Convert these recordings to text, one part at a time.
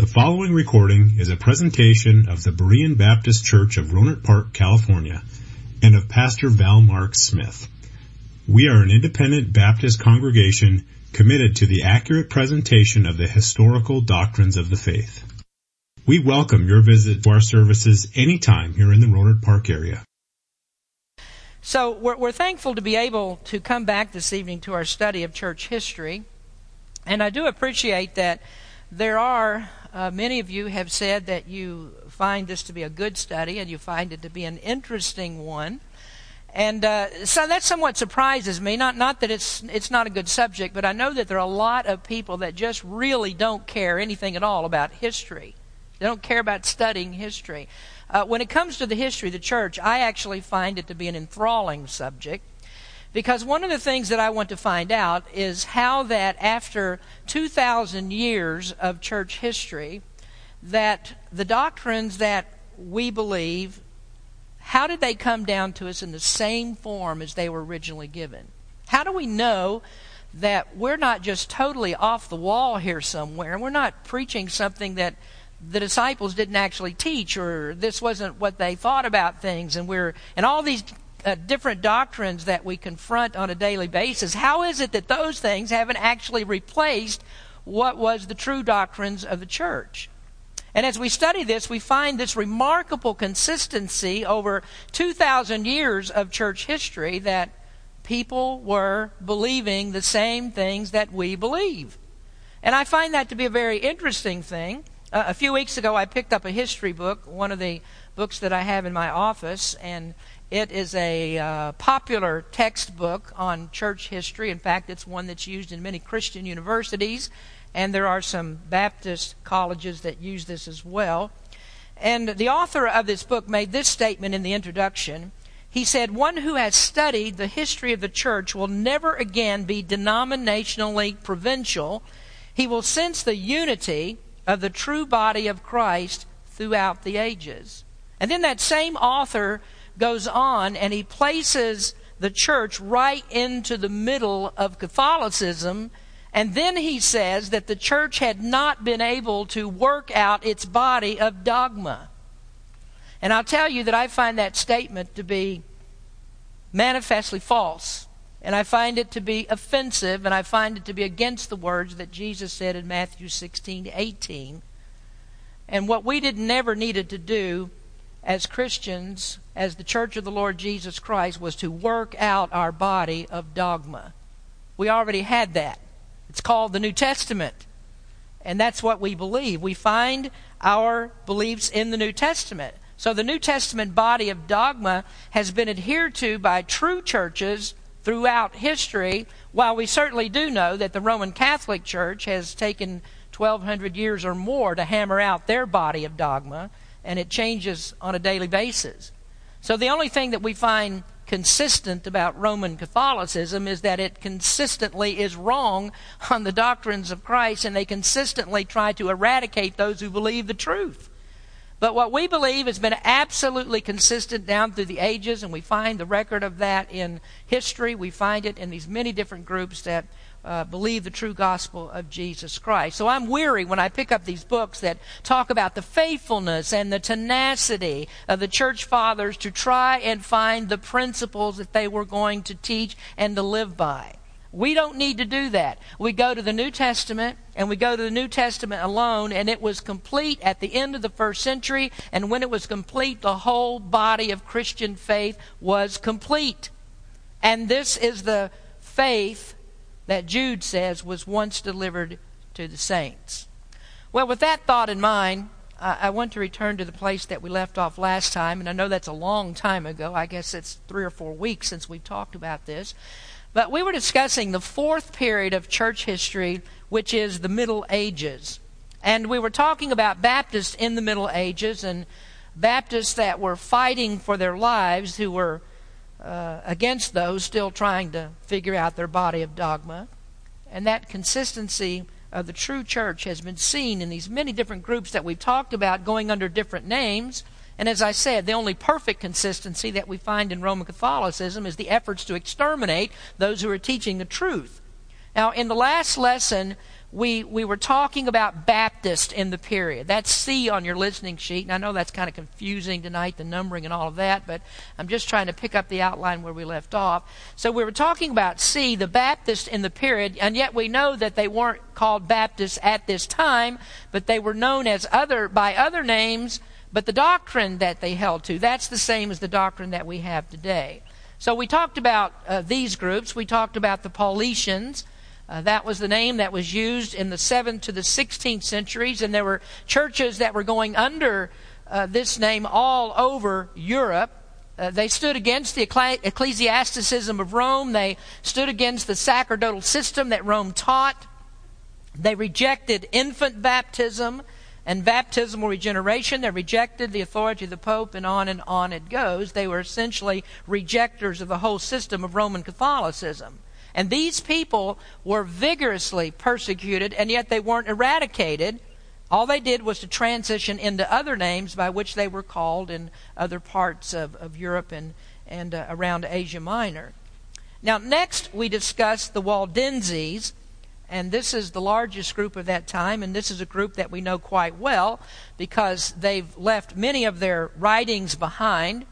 The following recording is a presentation of the Berean Baptist Church of Rohnert Park, California, and of Pastor Val Mark Smith. We are an independent Baptist congregation committed to the accurate presentation of the historical doctrines of the faith. We welcome your visit to our services anytime here in the Rohnert Park area. So we're thankful to be able to come back this evening to our study of church history, and I do appreciate that there are many of you have said that you find this to be a good study and you find it to be an interesting one, and so that somewhat surprises me. Not that it's not a good subject, but I know that there are a lot of people that just really don't care anything at all about history. They don't care about studying history. When it comes to the history of the church, I actually find it to be an enthralling subject, because one of the things that I want to find out is how that after 2,000 years of church history, that the doctrines that we believe, how did they come down to us in the same form as they were originally given? How do we know that we're not just totally off the wall here somewhere, and we're not preaching something that the disciples didn't actually teach, or this wasn't what they thought about things, and all these different doctrines that we confront on a daily basis? How is it that those things haven't actually replaced what was the true doctrines of the church? And as we study this, we find this remarkable consistency over 2,000 years of church history, that people were believing the same things that we believe. And I find that to be a very interesting thing. A few weeks ago, I picked up a history book, one of the books that I have in my office, and it is a popular textbook on church history. In fact, it's one that's used in many Christian universities, and there are some Baptist colleges that use this as well. And the author of this book made this statement in the introduction. He said, "One who has studied the history of the church will never again be denominationally provincial. He will sense the unity of the true body of Christ throughout the ages." And then that same author goes on and he places the church right into the middle of Catholicism, and then he says that the church had not been able to work out its body of dogma. And I'll tell you that I find that statement to be manifestly false, and I find it to be offensive, and I find it to be against the words that Jesus said in Matthew 16:18. And what we didn't ever needed to do as Christians, as the Church of the Lord Jesus Christ, was to work out our body of dogma. We already had that. It's called the New Testament, and that's what we believe. We find our beliefs in the New Testament. So the New Testament body of dogma has been adhered to by true churches throughout history, while we certainly do know that the Roman Catholic Church has taken 1,200 years or more to hammer out their body of dogma, and it changes on a daily basis. So the only thing that we find consistent about Roman Catholicism is that it consistently is wrong on the doctrines of Christ, and they consistently try to eradicate those who believe the truth. But what we believe has been absolutely consistent down through the ages, and we find the record of that in history. We find it in these many different groups that believe the true gospel of Jesus Christ. So I'm weary when I pick up these books that talk about the faithfulness and the tenacity of the church fathers to try and find the principles that they were going to teach and to live by. We don't need to do that. We go to the New Testament, and we go to the New Testament alone, and it was complete at the end of the first century, and when it was complete, the whole body of Christian faith was complete. And this is the faith that Jude says was once delivered to the saints. Well, with that thought in mind, I want to return to the place that we left off last time, and I know that's a long time ago. I guess it's 3 or 4 weeks since we've talked about this. But we were discussing the fourth period of church history, which is the Middle Ages. And we were talking about Baptists in the Middle Ages, and Baptists that were fighting for their lives, who were against those still trying to figure out their body of dogma. And that consistency of the true church has been seen in these many different groups that we've talked about, going under different names. And as I said, the only perfect consistency that we find in Roman Catholicism is the efforts to exterminate those who are teaching the truth. Now, in the last lesson, We were talking about Baptist in the period. That's C on your listening sheet. And I know that's kind of confusing tonight, the numbering and all of that, but I'm just trying to pick up the outline where we left off. So we were talking about C, the Baptist in the period, and yet we know that they weren't called Baptists at this time, but they were known as by other names, but the doctrine that they held to, that's the same as the doctrine that we have today. So we talked about these groups. We talked about the Paulicians. That was the name that was used in the 7th to the 16th centuries, and there were churches that were going under this name all over Europe. They stood against the ecclesiasticism of Rome. They stood against the sacerdotal system that Rome taught. They rejected infant baptism and baptismal regeneration. They rejected the authority of the Pope, and on it goes. They were essentially rejectors of the whole system of Roman Catholicism. And these people were vigorously persecuted, and yet they weren't eradicated. All they did was to transition into other names by which they were called in other parts of Europe and around Asia Minor. Now, next we discuss the Waldenses, and this is the largest group of that time, and this is a group that we know quite well because they've left many of their writings behind.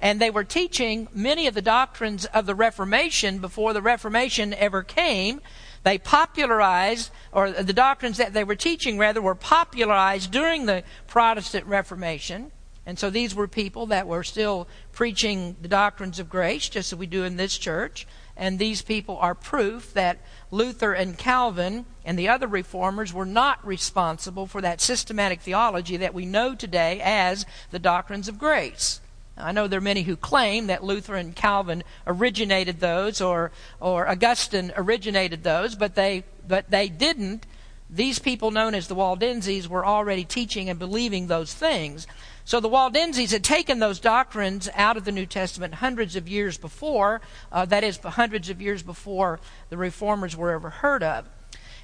And they were teaching many of the doctrines of the Reformation before the Reformation ever came. They popularized, or the doctrines that they were teaching, rather, were popularized during the Protestant Reformation. And so these were people that were still preaching the doctrines of grace, just as we do in this church. And these people are proof that Luther and Calvin and the other reformers were not responsible for that systematic theology that we know today as the doctrines of grace. I know there are many who claim that Luther and Calvin originated those, or Augustine originated those, but they didn't. These people known as the Waldenses were already teaching and believing those things. So the Waldenses had taken those doctrines out of the New Testament hundreds of years before, that is, hundreds of years before the Reformers were ever heard of.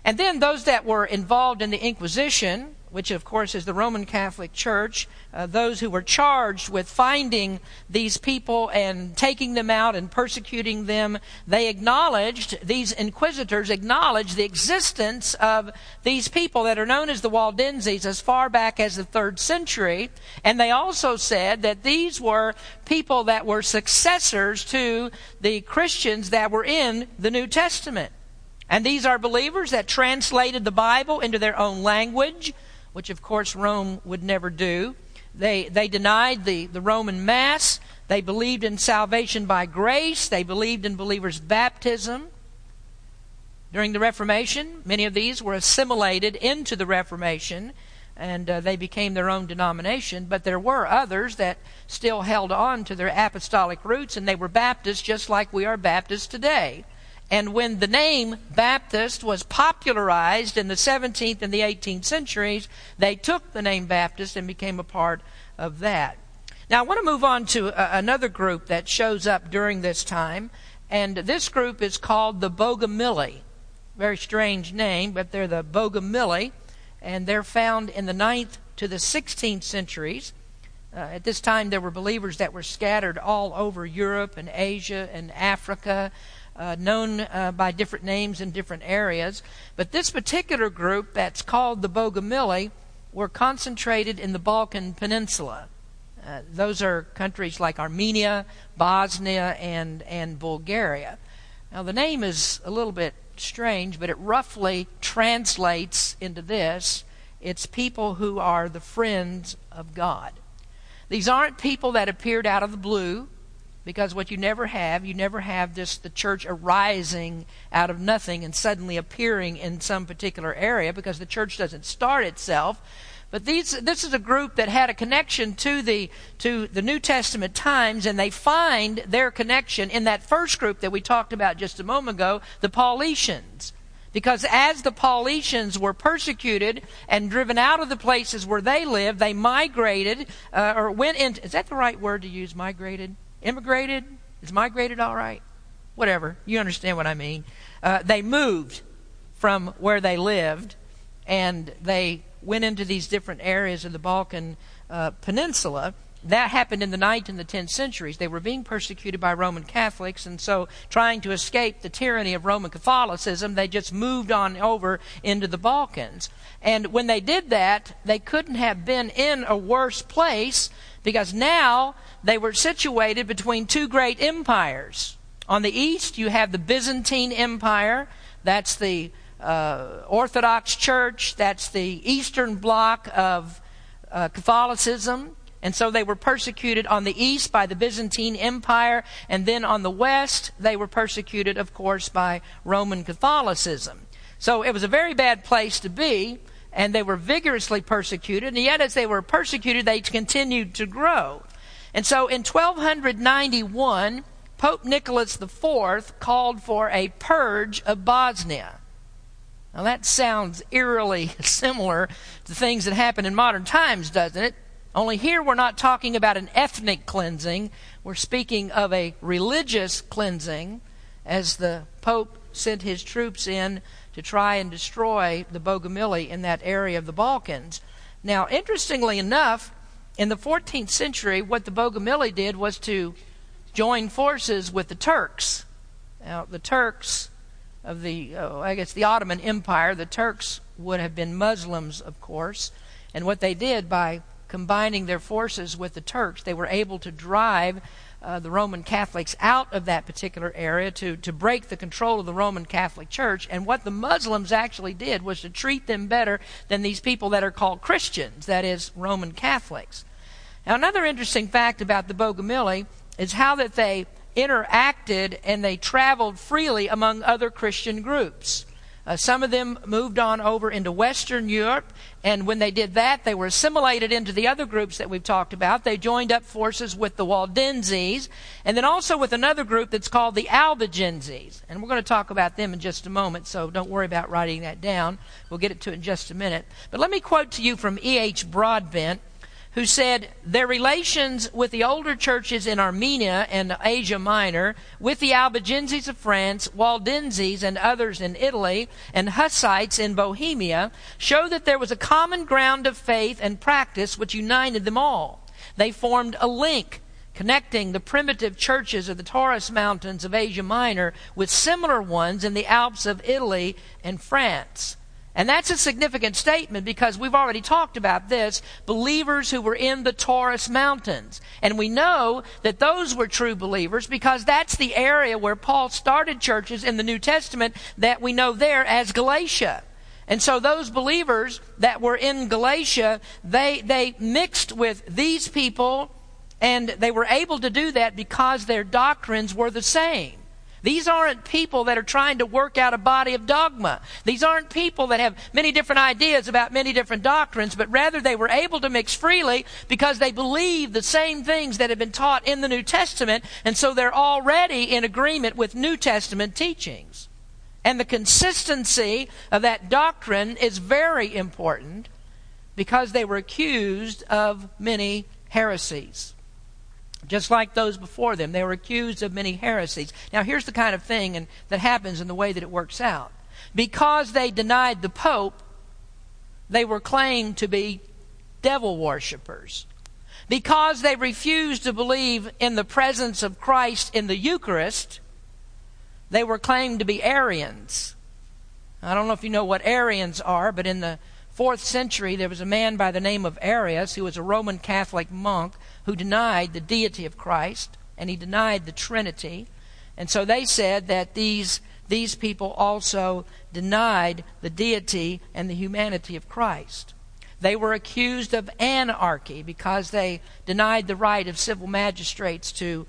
And then those that were involved in the Inquisition, which of course is the Roman Catholic Church, those who were charged with finding these people and taking them out and persecuting them, these inquisitors acknowledged the existence of these people that are known as the Waldenses as far back as the 3rd century, and they also said that these were people that were successors to the Christians that were in the New Testament. And these are believers that translated the Bible into their own language, which of course Rome would never do. They denied the Roman Mass. They believed in salvation by grace. They believed in believers' baptism. During the Reformation, many of these were assimilated into the Reformation, and they became their own denomination. But there were others that still held on to their apostolic roots, and they were Baptists just like we are Baptists today. And when the name Baptist was popularized in the 17th and the 18th centuries, they took the name Baptist and became a part of that. Now, I want to move on to another group that shows up during this time, and this group is called the Bogomili. Very strange name, but they're the Bogomili, and they're found in the 9th to the 16th centuries. At this time, there were believers that were scattered all over Europe and Asia and Africa, known by different names in different areas. But this particular group that's called the Bogomili were concentrated in the Balkan Peninsula. Those are countries like Armenia, Bosnia, and Bulgaria. Now, the name is a little bit strange, but it roughly translates into this. It's people who are the friends of God. These aren't people that appeared out of the blue, because what you never have this, the church arising out of nothing and suddenly appearing in some particular area, because the church doesn't start itself. But this is a group that had a connection to the New Testament times, and they find their connection in that first group that we talked about just a moment ago, the Paulicians. Because as the Paulicians were persecuted and driven out of the places where they lived, they migrated, or went into, is that the right word to use, migrated? Immigrated? Is migrated all right? Whatever. You understand what I mean. They moved from where they lived, and they went into these different areas of the Balkan Peninsula, That happened in the 9th and the 10th centuries. They were being persecuted by Roman Catholics, and so trying to escape the tyranny of Roman Catholicism, they just moved on over into the Balkans. And when they did that, they couldn't have been in a worse place, because now they were situated between two great empires. On the east, you have the Byzantine Empire. That's the Orthodox Church. That's the Eastern Bloc of Catholicism. And so they were persecuted on the east by the Byzantine Empire, and then on the west they were persecuted, of course, by Roman Catholicism. So it was a very bad place to be, and they were vigorously persecuted, and yet as they were persecuted, they continued to grow. And so in 1291, Pope Nicholas IV called for a purge of Bosnia. Now that sounds eerily similar to things that happen in modern times, doesn't it? Only here we're not talking about an ethnic cleansing. We're speaking of a religious cleansing, as the Pope sent his troops in to try and destroy the Bogomili in that area of the Balkans. Now, interestingly enough, in the 14th century, what the Bogomili did was to join forces with the Turks. Now, the Turks of the Ottoman Empire, the Turks would have been Muslims, of course, and what they did by combining their forces with the Turks, they were able to drive the Roman Catholics out of that particular area to break the control of the Roman Catholic Church. And what the Muslims actually did was to treat them better than these people that are called Christians, that is, Roman Catholics. Now, another interesting fact about the Bogomili is how that they interacted and they traveled freely among other Christian groups. Some of them moved on over into Western Europe, and when they did that, they were assimilated into the other groups that we've talked about. They joined up forces with the Waldenses, and then also with another group that's called the Albigenses. And we're going to talk about them in just a moment, so don't worry about writing that down. We'll get it to it in just a minute. But let me quote to you from E.H. Broadbent, who said, "Their relations with the older churches in Armenia and Asia Minor, with the Albigenses of France, Waldenses and others in Italy, and Hussites in Bohemia, show that there was a common ground of faith and practice which united them all. They formed a link connecting the primitive churches of the Taurus Mountains of Asia Minor with similar ones in the Alps of Italy and France." And that's a significant statement, because we've already talked about this, believers who were in the Taurus Mountains. And we know that those were true believers because that's the area where Paul started churches in the New Testament that we know there as Galatia. And so those believers that were in Galatia, they mixed with these people, and they were able to do that because their doctrines were the same. These aren't people that are trying to work out a body of dogma. These aren't people that have many different ideas about many different doctrines, but rather they were able to mix freely because they believe the same things that have been taught in the New Testament, and so they're already in agreement with New Testament teachings. And the consistency of that doctrine is very important because they were accused of many heresies. Just like those before them, they were accused of many heresies. Now, here's the kind of thing that happens in the way that it works out. Because they denied the Pope, they were claimed to be devil worshippers. Because they refused to believe in the presence of Christ in the Eucharist, they were claimed to be Arians. I don't know if you know what Arians are, but in the 4th century, there was a man by the name of Arius who was a Roman Catholic monk who denied the deity of Christ, and he denied the Trinity. And so they said that these people also denied the deity and the humanity of Christ. They were accused of anarchy because they denied the right of civil magistrates to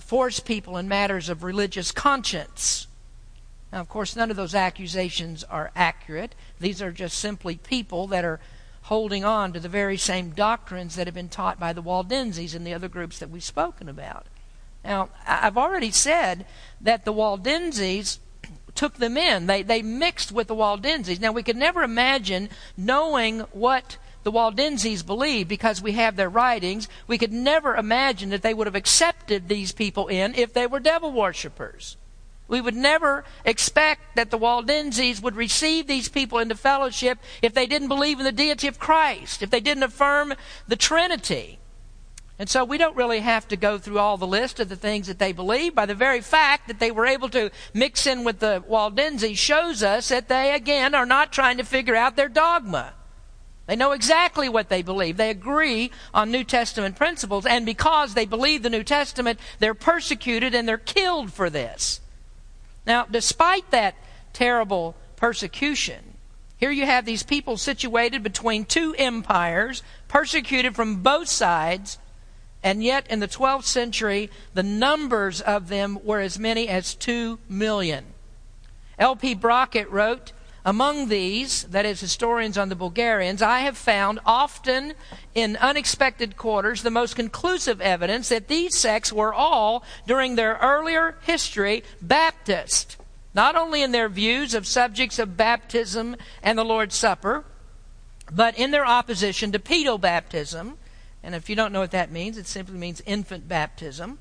force people in matters of religious conscience. Now, of course, none of those accusations are accurate. These are just simply people that are holding on to the very same doctrines that have been taught by the Waldenses and the other groups that we've spoken about. Now, I've already said that the Waldenses took them in. They mixed with the Waldenses. Now, we could never imagine knowing what the Waldenses believed because we have their writings. We could never imagine that they would have accepted these people in if they were devil worshippers. We would never expect that the Waldenses would receive these people into fellowship if they didn't believe in the deity of Christ, if they didn't affirm the Trinity. And so we don't really have to go through all the list of the things that they believed. By the very fact that they were able to mix in with the Waldenses shows us that they, again, are not trying to figure out their dogma. They know exactly what they believe. They agree on New Testament principles. And because they believe the New Testament, they're persecuted and they're killed for this. Now, despite that terrible persecution, here you have these people situated between two empires, persecuted from both sides. And yet, in the 12th century, the numbers of them were as many as 2 million. L.P. Brockett wrote, "Among these," that is, historians on the Bulgarians, "I have found, often in unexpected quarters, the most conclusive evidence that these sects were all, during their earlier history, Baptist, not only in their views of subjects of baptism and the Lord's Supper, but in their opposition to pedobaptism." And if you don't know what that means, it simply means infant baptism.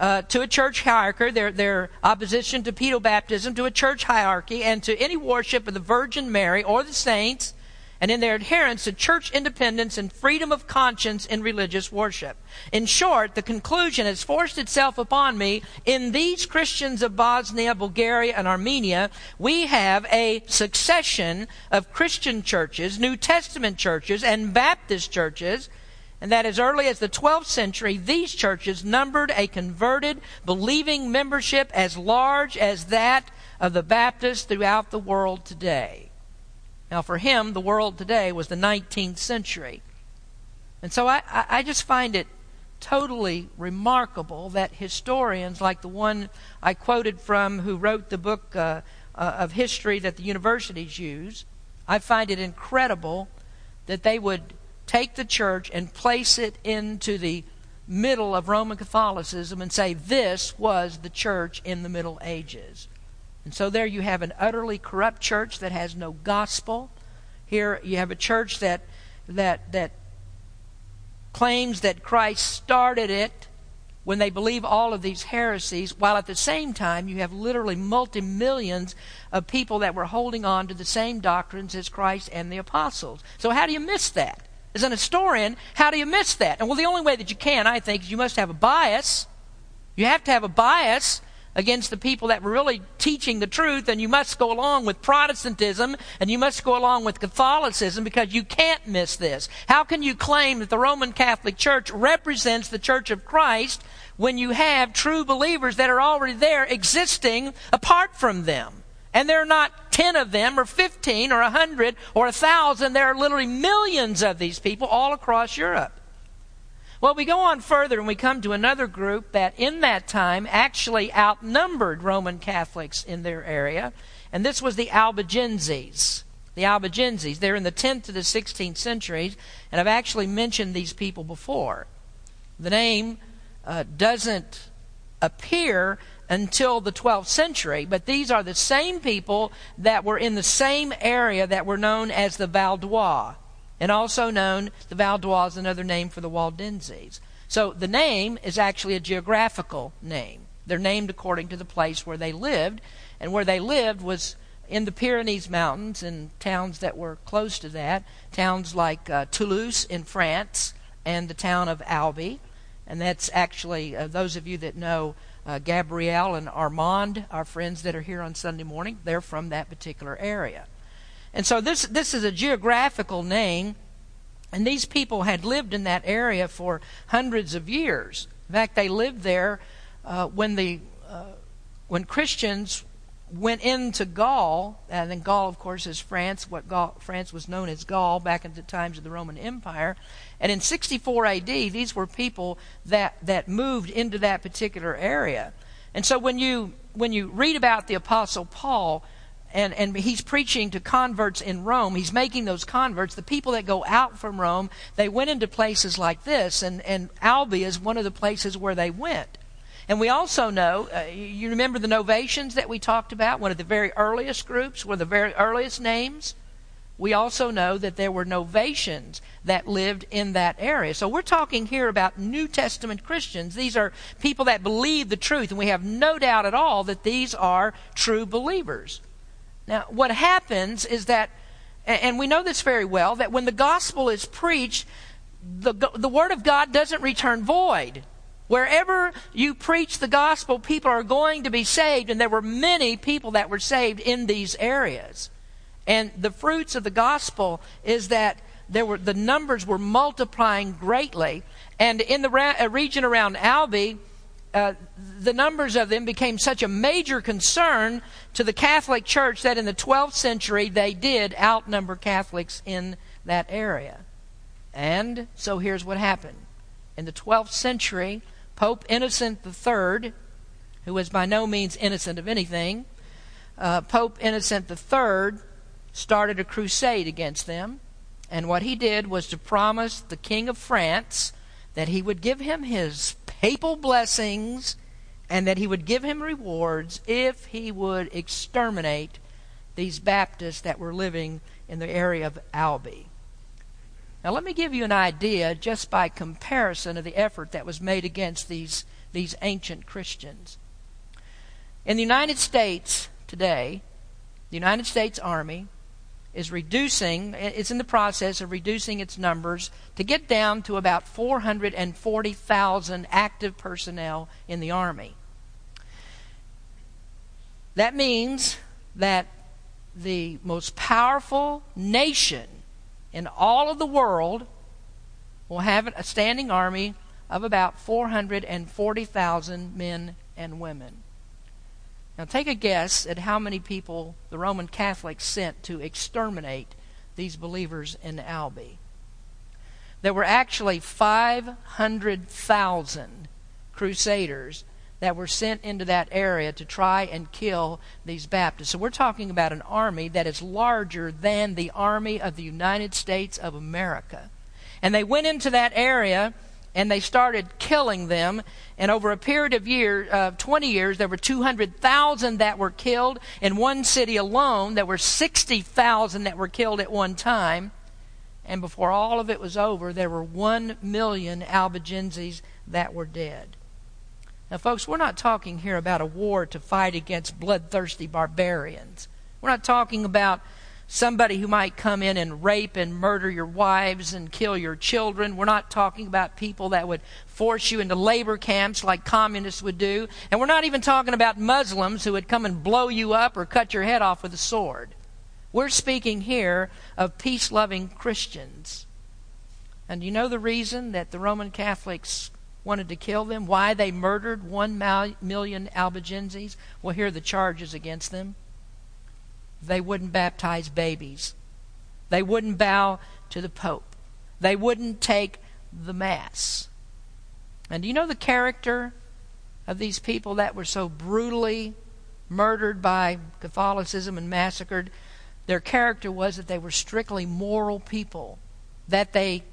To a church hierarchy, their opposition to pedobaptism, to a church hierarchy, and to any worship of the Virgin Mary or the saints, and in their adherence to church independence and freedom of conscience in religious worship. In short, the conclusion has forced itself upon me: in these Christians of Bosnia, Bulgaria, and Armenia, we have a succession of Christian churches, New Testament churches, and Baptist churches. And that as early as the 12th century, these churches numbered a converted, believing membership as large as that of the Baptists throughout the world today. Now, for him, the world today was the 19th century. And so I just find it totally remarkable that historians like the one I quoted from who wrote the book of history that the universities use, I find it incredible that they would take the church and place it into the middle of Roman Catholicism and say this was the church in the Middle Ages. And so there you have an utterly corrupt church that has no gospel. Here you have a church that claims that Christ started it when they believe all of these heresies, while at the same time you have literally multi-millions of people that were holding on to the same doctrines as Christ and the apostles. So how do you miss that? As an historian, how do you miss that? And well, the only way that you can, I think, is you must have a bias. You have to have a bias against the people that were really teaching the truth, and you must go along with Protestantism, and you must go along with Catholicism, because you can't miss this. How can you claim that the Roman Catholic Church represents the Church of Christ when you have true believers that are already there existing apart from them? And there are not 10 of them, or 15, or 100, or 1,000. There are literally millions of these people all across Europe. Well, we go on further and we come to another group that in that time actually outnumbered Roman Catholics in their area. And this was the Albigenses. The Albigenses, they're in the 10th to the 16th centuries. And I've actually mentioned these people before. The name doesn't appear until the 12th century, but these are the same people that were in the same area that were known as the Valdois, and also known, the Valdois is another name for the Waldenses. So the name is actually a geographical name. They're named according to the place where they lived, and where they lived was in the Pyrenees Mountains and towns that were close to that, towns like Toulouse in France and the town of Albi, and that's actually, those of you that know Gabrielle and Armand, our friends that are here on Sunday morning, they're from that particular area. And so this is a geographical name, and these people had lived in that area for hundreds of years. In fact, they lived there when Christians went into Gaul, and then Gaul, of course, is France. France was known as Gaul back in the times of the Roman Empire. And in 64 A.D., these were people that moved into that particular area. And so when you read about the Apostle Paul, and he's preaching to converts in Rome, he's making those converts. The people that go out from Rome, they went into places like this, and Albi is one of the places where they went. And we also know, you remember the Novatians that we talked about, one of the very earliest groups, one of the very earliest names? We also know that there were Novatians that lived in that area. So we're talking here about New Testament Christians. These are people that believe the truth, and we have no doubt at all that these are true believers. Now, what happens is that, and we know this very well, that when the gospel is preached, the word of God doesn't return void. Wherever you preach the gospel, people are going to be saved, and there were many people that were saved in these areas. And the fruits of the gospel is that the numbers were multiplying greatly, and in the region around Albi, the numbers of them became such a major concern to the Catholic Church that in the 12th century they did outnumber Catholics in that area. And so here's what happened. In the 12th century, Pope Innocent III, who was by no means innocent of anything, Pope Innocent III started a crusade against them. And what he did was to promise the King of France that he would give him his papal blessings and that he would give him rewards if he would exterminate these Baptists that were living in the area of Albi. Now let me give you an idea just by comparison of the effort that was made against these ancient Christians. In the United States today, the United States Army is reducing, it's in the process of reducing its numbers to get down to about 440,000 active personnel in the Army. That means that the most powerful nation in all of the world will have a standing army of about 440,000 men and women. Now take a guess at how many people the Roman Catholics sent to exterminate these believers in Albi. There were actually 500,000 crusaders that were sent into that area to try and kill these Baptists. So we're talking about an army that is larger than the army of the United States of America. And they went into that area and they started killing them. And over a period of 20 years, there were 200,000 that were killed. In one city alone, there were 60,000 that were killed at one time. And before all of it was over, there were 1 million Albigenses that were dead. Now, folks, we're not talking here about a war to fight against bloodthirsty barbarians. We're not talking about somebody who might come in and rape and murder your wives and kill your children. We're not talking about people that would force you into labor camps like communists would do. And we're not even talking about Muslims who would come and blow you up or cut your head off with a sword. We're speaking here of peace-loving Christians. And you know the reason that the Roman Catholics wanted to kill them? Why they murdered 1 million Albigenses? Well, here are the charges against them. They wouldn't baptize babies. They wouldn't bow to the Pope. They wouldn't take the Mass. And do you know the character of these people that were so brutally murdered by Catholicism and massacred? Their character was that they were strictly moral people, that they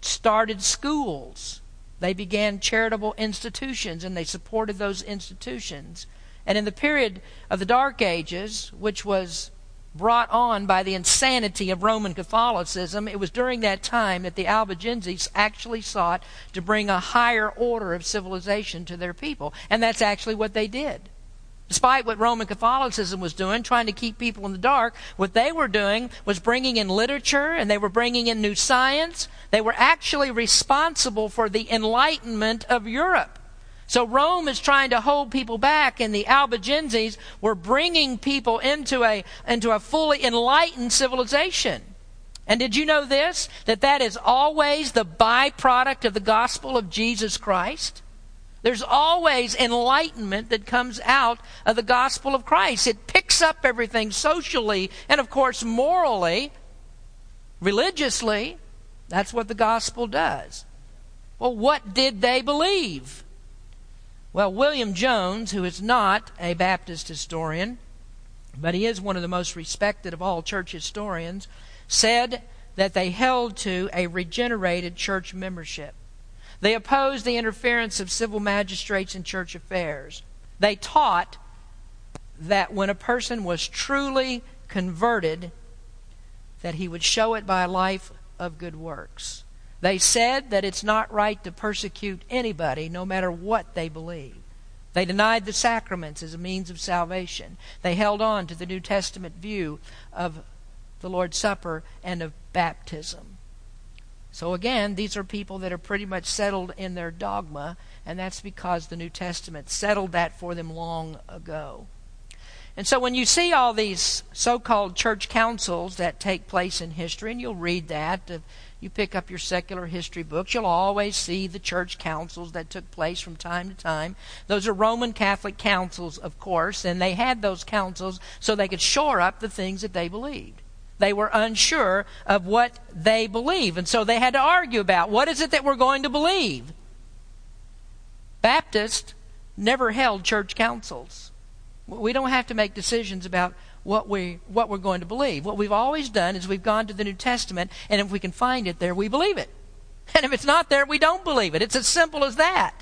started schools, they began charitable institutions, and they supported those institutions. And in the period of the Dark Ages, which was brought on by the insanity of Roman Catholicism, it was during that time that the Albigenses actually sought to bring a higher order of civilization to their people. And that's actually what they did. Despite what Roman Catholicism was doing, trying to keep people in the dark, what they were doing was bringing in literature, and they were bringing in new science. They were actually responsible for the Enlightenment of Europe. So Rome is trying to hold people back, and the Albigenses were bringing people into a fully enlightened civilization. And did you know this? That is always the byproduct of the gospel of Jesus Christ. There's always enlightenment that comes out of the gospel of Christ. It picks up everything socially and, of course, morally, religiously. That's what the gospel does. Well, what did they believe? Well, William Jones, who is not a Baptist historian, but he is one of the most respected of all church historians, said that they held to a regenerated church membership. They opposed the interference of civil magistrates in church affairs. They taught that when a person was truly converted, that he would show it by a life of good works. They said that it's not right to persecute anybody, no matter what they believe. They denied the sacraments as a means of salvation. They held on to the New Testament view of the Lord's Supper and of baptism. So again, these are people that are pretty much settled in their dogma, and that's because the New Testament settled that for them long ago. And so when you see all these so-called church councils that take place in history, and you'll read that, if you pick up your secular history books, you'll always see the church councils that took place from time to time. Those are Roman Catholic councils, of course, and they had those councils so they could shore up the things that they believed. They were unsure of what they believe, and so they had to argue about, what is it that we're going to believe? Baptists never held church councils. We don't have to make decisions about what we're going to believe. What we've always done is we've gone to the New Testament, and if we can find it there, we believe it. And if it's not there, we don't believe it. It's as simple as that.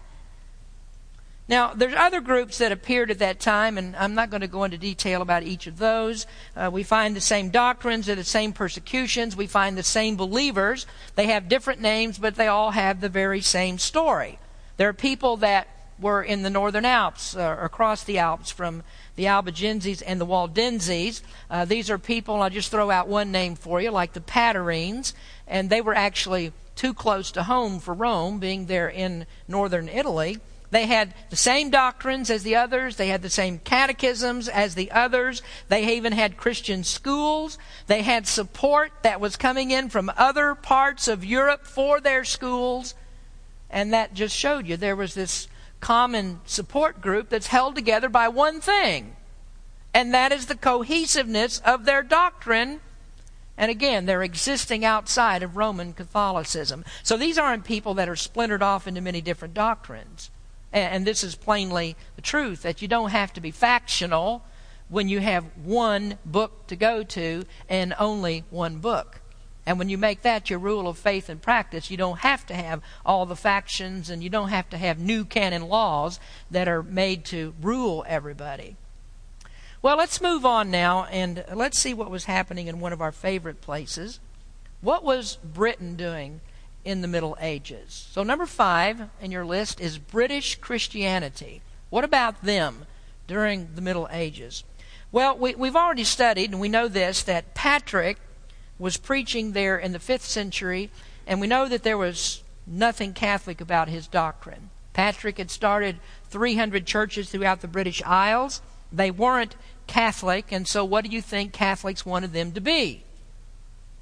Now, there's other groups that appeared at that time, and I'm not going to go into detail about each of those. We find the same doctrines, the same persecutions. We find the same believers. They have different names, but they all have the very same story. There are people that were in the northern Alps, across the Alps, from the Albigenses and the Waldenses. These are people, I'll just throw out one name for you, like the Patarines, and they were actually too close to home for Rome, being there in northern Italy. They had the same doctrines as the others. They had the same catechisms as the others. They even had Christian schools. They had support that was coming in from other parts of Europe for their schools. And that just showed you there was this common support group that's held together by one thing, and that is the cohesiveness of their doctrine. And again, they're existing outside of Roman Catholicism. So these aren't people that are splintered off into many different doctrines. And this is plainly the truth, that you don't have to be factional when you have one book to go to and only one book. And when you make that your rule of faith and practice, you don't have to have all the factions, and you don't have to have new canon laws that are made to rule everybody. Well, let's move on now, and let's see what was happening in one of our favorite places. What was Britain doing in the Middle Ages? So number 5 in your list is British Christianity. What about them during the Middle Ages? Well, we've already studied, and we know this, that Patrick was preaching there in the 5th century, and we know that there was nothing Catholic about his doctrine. Patrick had started 300 churches throughout the British Isles. They weren't Catholic, and so what do you think Catholics wanted them to be?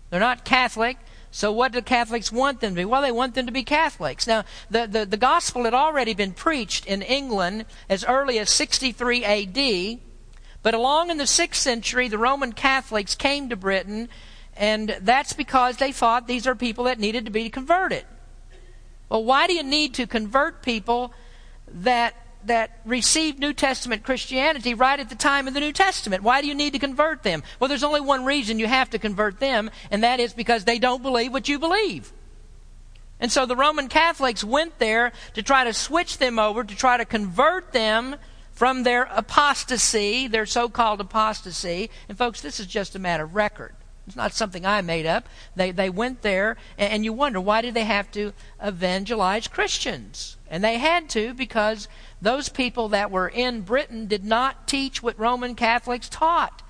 They're not Catholic, so what do Catholics want them to be? Well, they want them to be Catholics. Now, the gospel had already been preached in England as early as 63 A.D., but along in the 6th century, the Roman Catholics came to Britain. And that's because they thought these are people that needed to be converted. Well, why do you need to convert people that received New Testament Christianity right at the time of the New Testament? Why do you need to convert them? Well, there's only one reason you have to convert them, and that is because they don't believe what you believe. And so the Roman Catholics went there to try to switch them over, to try to convert them from their apostasy, their so-called apostasy. And folks, this is just a matter of record. It's not something I made up. They went there, and you wonder, why did they have to evangelize Christians? And they had to, because those people that were in Britain did not teach what Roman Catholics taught.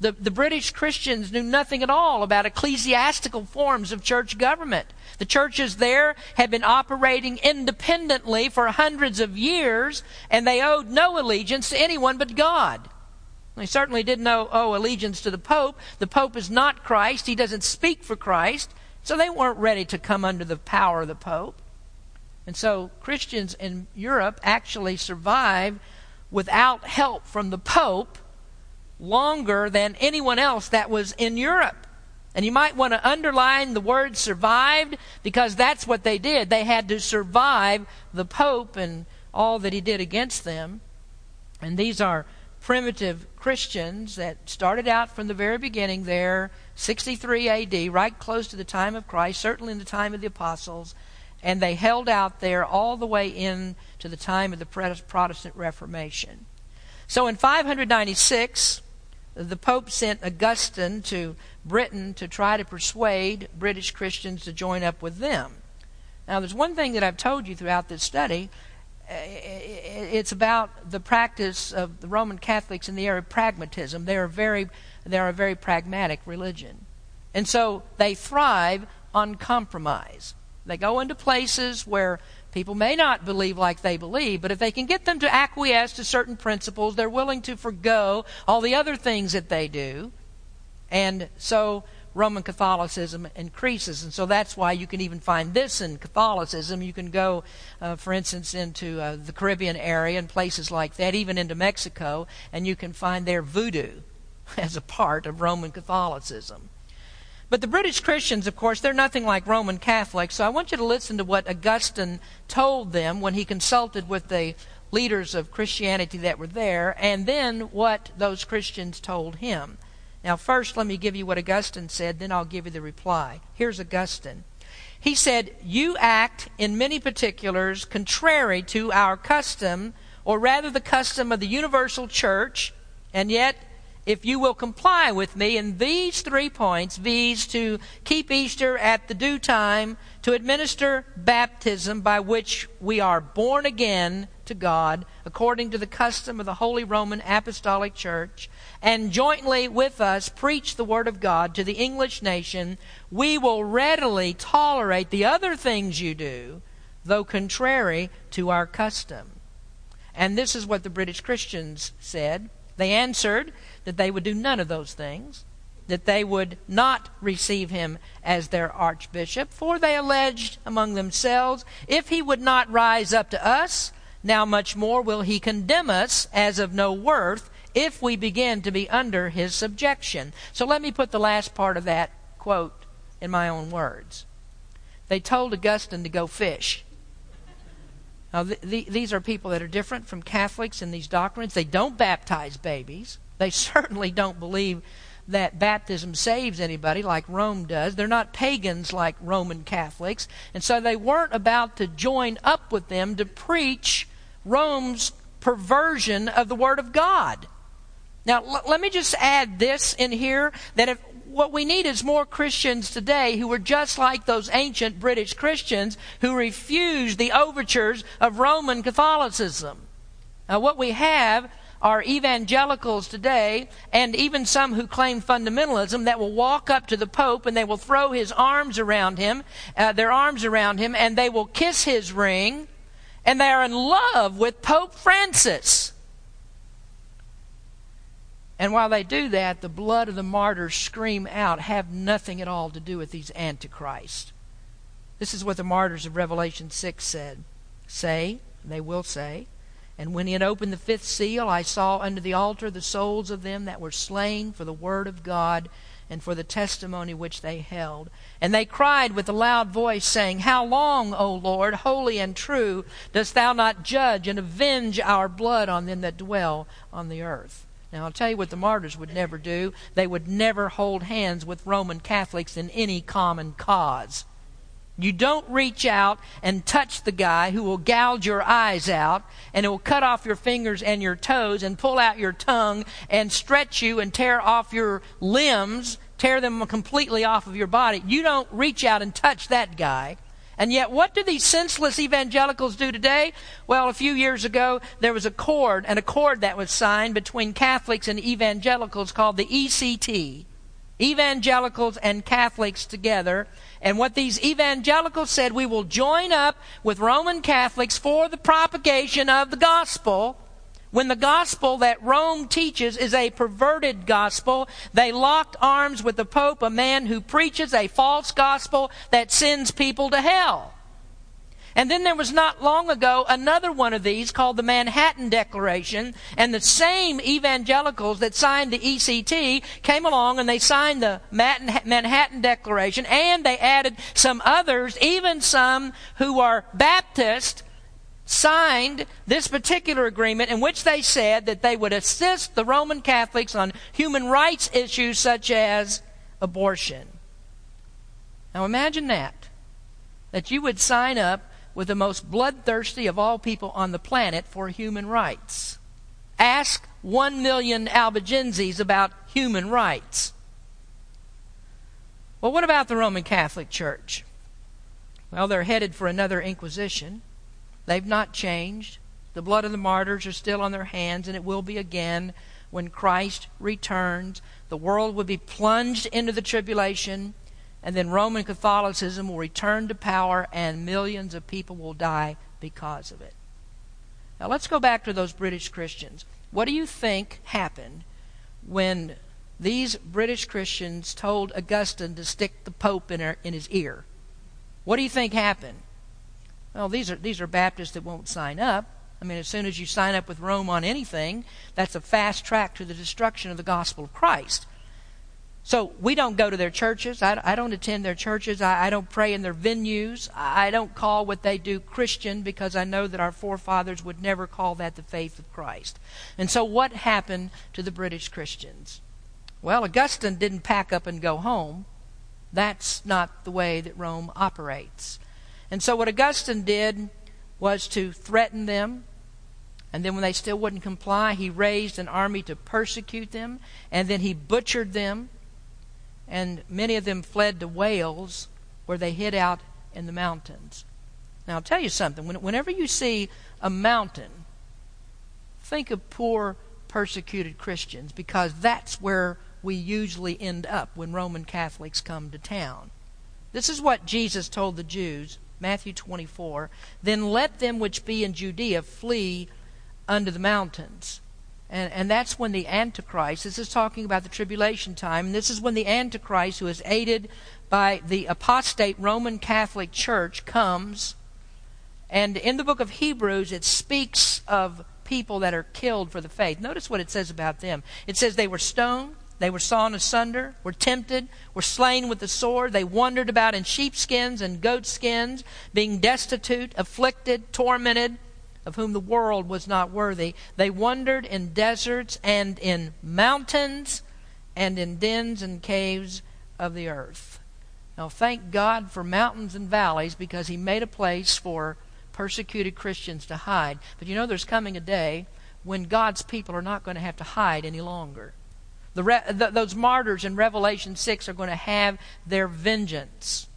The British Christians knew nothing at all about ecclesiastical forms of church government. The churches there had been operating independently for hundreds of years, and they owed no allegiance to anyone but God. They certainly didn't owe allegiance to the Pope. The Pope is not Christ. He doesn't speak for Christ. So they weren't ready to come under the power of the Pope. And so Christians in Europe actually survived without help from the Pope longer than anyone else that was in Europe. And you might want to underline the word survived, because that's what they did. They had to survive the Pope and all that he did against them. And these are primitive Christians that started out from the very beginning there, 63 A.D., right close to the time of Christ, certainly in the time of the apostles, and they held out there all the way in to the time of the Protestant Reformation. So in 596, the Pope sent Augustine to Britain to try to persuade British Christians to join up with them. Now, there's one thing that I've told you throughout this study. It's about the practice of the Roman Catholics in the area of pragmatism. They are a very pragmatic religion. And so they thrive on compromise. They go into places where people may not believe like they believe, but if they can get them to acquiesce to certain principles, they're willing to forgo all the other things that they do. And so Roman Catholicism increases. And so that's why you can even find this in Catholicism. You can go, for instance, into the Caribbean area and places like that, even into Mexico, and you can find their voodoo as a part of Roman Catholicism. But the British Christians, of course, they're nothing like Roman Catholics, so I want you to listen to what Augustine told them when he consulted with the leaders of Christianity that were there, and then what those Christians told him. Now, first, let me give you what Augustine said, then I'll give you the reply. Here's Augustine. He said, "You act in many particulars contrary to our custom, or rather the custom of the universal church, and yet, if you will comply with me in these 3 points, viz. To keep Easter at the due time, to administer baptism by which we are born again to God, according to the custom of the Holy Roman Apostolic Church, and jointly with us preach the Word of God to the English nation, we will readily tolerate the other things you do, though contrary to our custom." And this is what the British Christians said. They answered that they would do none of those things, that they would not receive him as their archbishop, for they alleged among themselves, "If he would not rise up to us, now much more will he condemn us as of no worth if we begin to be under his subjection." So let me put the last part of that quote in my own words. They told Augustine to go fish. Now, these are people that are different from Catholics in these doctrines. They don't baptize babies. They certainly don't believe that baptism saves anybody like Rome does. They're not pagans like Roman Catholics. And so they weren't about to join up with them to preach Rome's perversion of the Word of God. Now, let me just add this in here, that if what we need is more Christians today who are just like those ancient British Christians who refused the overtures of Roman Catholicism. Now, what we have are evangelicals today, and even some who claim fundamentalism, that will walk up to the Pope and they will throw his arms around him, and they will kiss his ring, and they are in love with Pope Francis. And while they do that, the blood of the martyrs scream out, have nothing at all to do with these antichrists. This is what the martyrs of Revelation 6 said. They will say, "And when he had opened the 5th seal, I saw under the altar the souls of them that were slain for the word of God and for the testimony which they held. And they cried with a loud voice, saying, 'How long, O Lord, holy and true, dost thou not judge and avenge our blood on them that dwell on the earth?'" Now, I'll tell you what the martyrs would never do. They would never hold hands with Roman Catholics in any common cause. You don't reach out and touch the guy who will gouge your eyes out, and will cut off your fingers and your toes, and pull out your tongue, and stretch you, and tear off your limbs, tear them completely off of your body. You don't reach out and touch that guy. And yet, what do these senseless evangelicals do today? Well, a few years ago, there was an accord that was signed between Catholics and evangelicals called the ECT, Evangelicals and Catholics Together. And what these evangelicals said, we will join up with Roman Catholics for the propagation of the gospel. When the gospel that Rome teaches is a perverted gospel, they locked arms with the Pope, a man who preaches a false gospel that sends people to hell. And then there was not long ago another one of these called the Manhattan Declaration, and the same evangelicals that signed the ECT came along and they signed the Manhattan Declaration, and they added some others, even some who are Baptist, signed this particular agreement in which they said that they would assist the Roman Catholics on human rights issues such as abortion. Now imagine that you would sign up with the most bloodthirsty of all people on the planet for human rights. Ask 1 million Albigenses about human rights. Well, what about the Roman Catholic Church? Well, they're headed for another Inquisition. They've not changed. The blood of the martyrs are still on their hands, and it will be again when Christ returns. The world will be plunged into the tribulation. and then Roman Catholicism will return to power and millions of people will die because of it. Now let's go back to those British Christians. What do you think happened when these British Christians told Augustine to stick the Pope in his ear? What do you think happened? Well, these are Baptists that won't sign up. I mean, as soon as you sign up with Rome on anything, that's a fast track to the destruction of the gospel of Christ. So we don't go to their churches. I don't attend their churches. I don't pray in their venues. I don't call what they do Christian because I know that our forefathers would never call that the faith of Christ. And so what happened to the British Christians? Well, Augustine didn't pack up and go home. That's not the way that Rome operates. And so what Augustine did was to threaten them. And then when they still wouldn't comply, he raised an army to persecute them. And then he butchered them. And many of them fled to Wales, where they hid out in the mountains. Now, I'll tell you something. Whenever you see a mountain, think of poor, persecuted Christians, because that's where we usually end up when Roman Catholics come to town. This is what Jesus told the Jews, Matthew 24, "Then let them which be in Judea flee unto the mountains." And that's when the Antichrist, this is talking about the tribulation time, and this is when the Antichrist, who is aided by the apostate Roman Catholic Church, comes. And in the book of Hebrews, it speaks of people that are killed for the faith. Notice what it says about them. It says they were stoned, they were sawn asunder, were tempted, were slain with the sword. They wandered about in sheepskins and goatskins, being destitute, afflicted, tormented, of whom the world was not worthy. They wandered in deserts and in mountains and in dens and caves of the earth. Now, thank God for mountains and valleys, because he made a place for persecuted Christians to hide. But you know, there's coming a day when God's people are not going to have to hide any longer. Those martyrs in Revelation 6 are going to have their vengeance.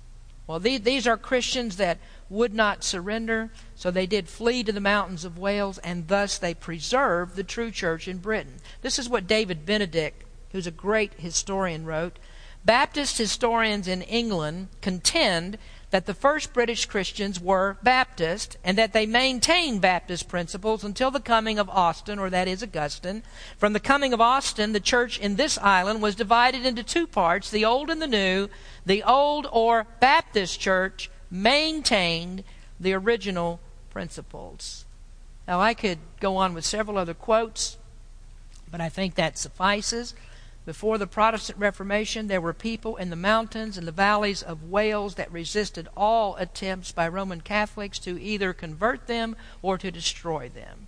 Well, these are Christians that would not surrender, so they did flee to the mountains of Wales, and thus they preserved the true church in Britain. This is what David Benedict, who's a great historian, wrote. Baptist historians in England contend that the first British Christians were Baptist, and that they maintained Baptist principles until the coming of Austin, or that is Augustine. From the coming of Austin, the church in this island was divided into two parts, the old and the new. The old, or Baptist church, maintained the original principles. Now, I could go on with several other quotes, but I think that suffices. Before the Protestant Reformation, there were people in the mountains and the valleys of Wales that resisted all attempts by Roman Catholics to either convert them or to destroy them.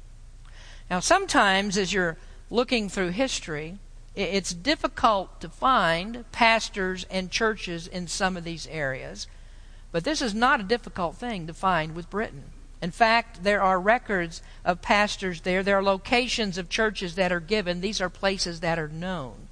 Now, sometimes as you're looking through history, it's difficult to find pastors and churches in some of these areas, but this is not a difficult thing to find with Britain. In fact, there are records of pastors there. There are locations of churches that are given. These are places that are known.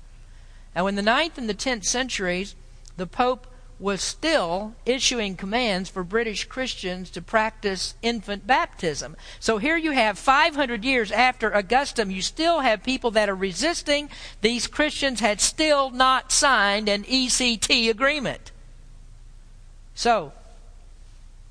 Now, in the 9th and the 10th centuries, the Pope was still issuing commands for British Christians to practice infant baptism. So here you have 500 years after Augustine, you still have people that are resisting. These Christians had still not signed an ECT agreement. So,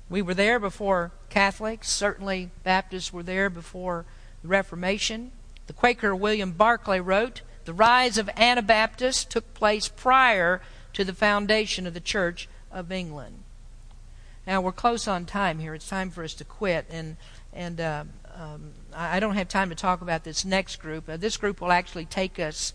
we were there before Catholics. Certainly, Baptists were there before the Reformation. The Quaker William Barclay wrote, "The rise of Anabaptists took place prior to the foundation of the Church of England." Now, we're close on time here. It's time for us to quit, and I don't have time to talk about this next group. This group will actually take us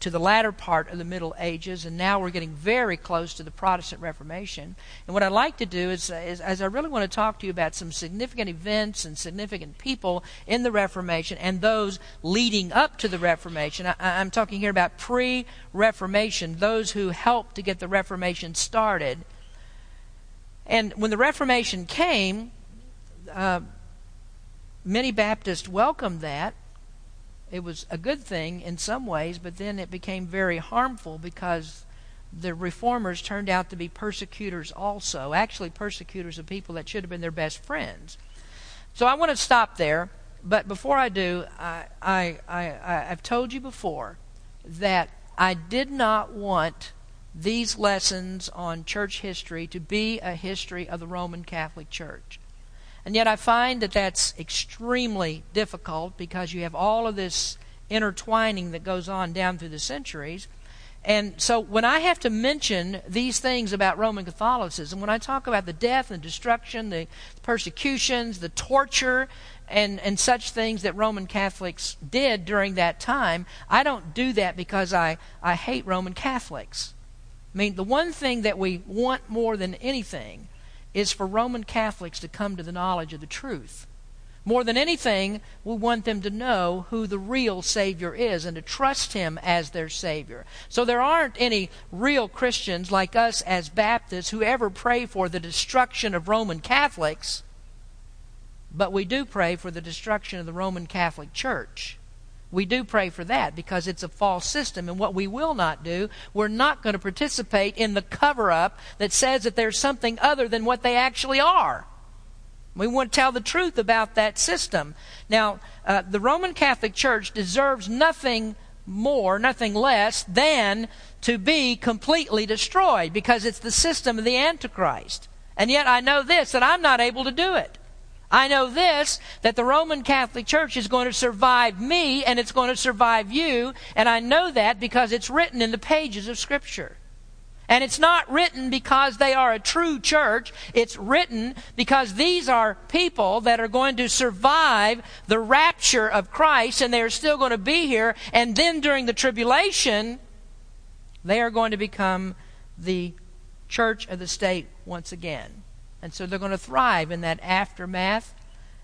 to the latter part of the Middle Ages, and now we're getting very close to the Protestant Reformation. And what I'd like to do is I really want to talk to you about some significant events and significant people in the Reformation and those leading up to the Reformation. I'm talking here about pre-Reformation, those who helped to get the Reformation started. And when the Reformation came, many Baptists welcomed that. It was a good thing in some ways, but then it became very harmful because the reformers turned out to be persecutors also, actually persecutors of people that should have been their best friends. So I want to stop there, but before I do, I've told you before that I did not want these lessons on church history to be a history of the Roman Catholic Church. And yet I find that that's extremely difficult because you have all of this intertwining that goes on down through the centuries. And so when I have to mention these things about Roman Catholicism, when I talk about the death and destruction, the persecutions, the torture, and such things that Roman Catholics did during that time, I don't do that because I hate Roman Catholics. I mean, the one thing that we want more than anything is for Roman Catholics to come to the knowledge of the truth. More than anything, we want them to know who the real Savior is and to trust Him as their Savior. So there aren't any real Christians like us as Baptists who ever pray for the destruction of Roman Catholics, but we do pray for the destruction of the Roman Catholic Church. We do pray for that because it's a false system. And what we will not do, we're not going to participate in the cover-up that says that there's something other than what they actually are. We want to tell the truth about that system. Now, the Roman Catholic Church deserves nothing more, nothing less than to be completely destroyed because it's the system of the Antichrist. And yet I know this, that I'm not able to do it. I know this, that the Roman Catholic Church is going to survive me and it's going to survive you, and I know that because it's written in the pages of Scripture. And it's not written because they are a true church. It's written because these are people that are going to survive the rapture of Christ, and they are still going to be here, and then during the tribulation, they are going to become the church of the state once again. And so they're going to thrive in that aftermath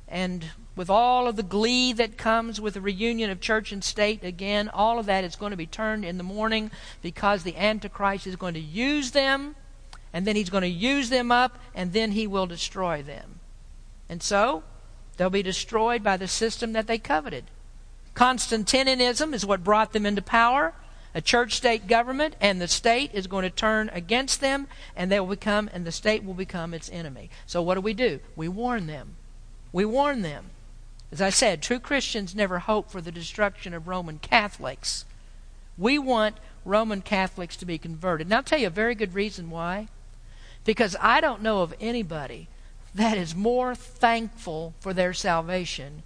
and with all of the glee that comes with the reunion of church and state again. All of that is going to be turned in the morning because the Antichrist is going to use them, and then he's going to use them up, and then he will destroy them. And so they'll be destroyed by the system that they coveted. Constantinianism is what brought them into power. A church-state government, and the state is going to turn against them, and they will become, and the state will become its enemy. So what do? We warn them. We warn them. As I said, true Christians never hope for the destruction of Roman Catholics. We want Roman Catholics to be converted. And I'll tell you a very good reason why. Because I don't know of anybody that is more thankful for their salvation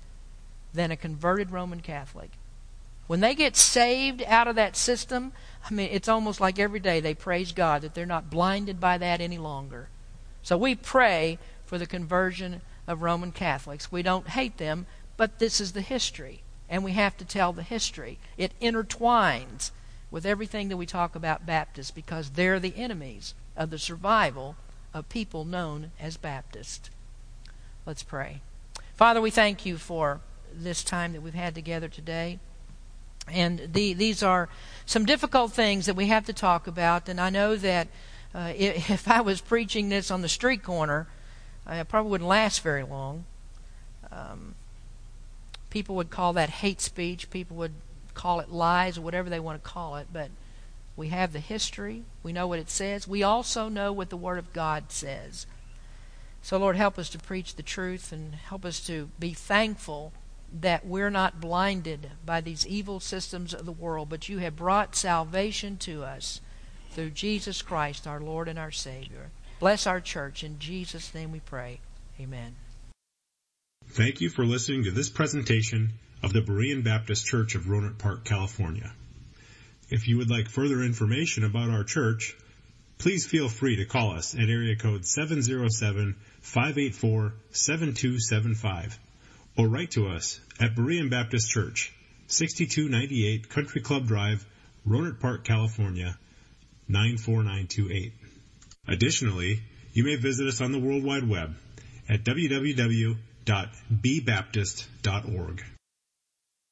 than a converted Roman Catholic. When they get saved out of that system, I mean, it's almost like every day they praise God that they're not blinded by that any longer. So we pray for the conversion of Roman Catholics. We don't hate them, but this is the history, and we have to tell the history. It intertwines with everything that we talk about Baptists because they're the enemies of the survival of people known as Baptists. Let's pray. Father, we thank you for this time that we've had together today. And these are some difficult things that we have to talk about. And I know that if I was preaching this on the street corner, I probably wouldn't last very long. People would call that hate speech. People would call it lies or whatever they want to call it. But we have the history. We know what it says. We also know what the Word of God says. So, Lord, help us to preach the truth and help us to be thankful that we're not blinded by these evil systems of the world, but you have brought salvation to us through Jesus Christ, our Lord and our Savior. Bless our church. In Jesus' name we pray. Amen. Thank you for listening to this presentation of the Berean Baptist Church of Rohnert Park, California. If you would like further information about our church, please feel free to call us at area code 707-584-7275. Or write to us at Berean Baptist Church, 6298 Country Club Drive, Rohnert Park, California, 94928. Additionally, you may visit us on the World Wide Web at www.bbaptist.org.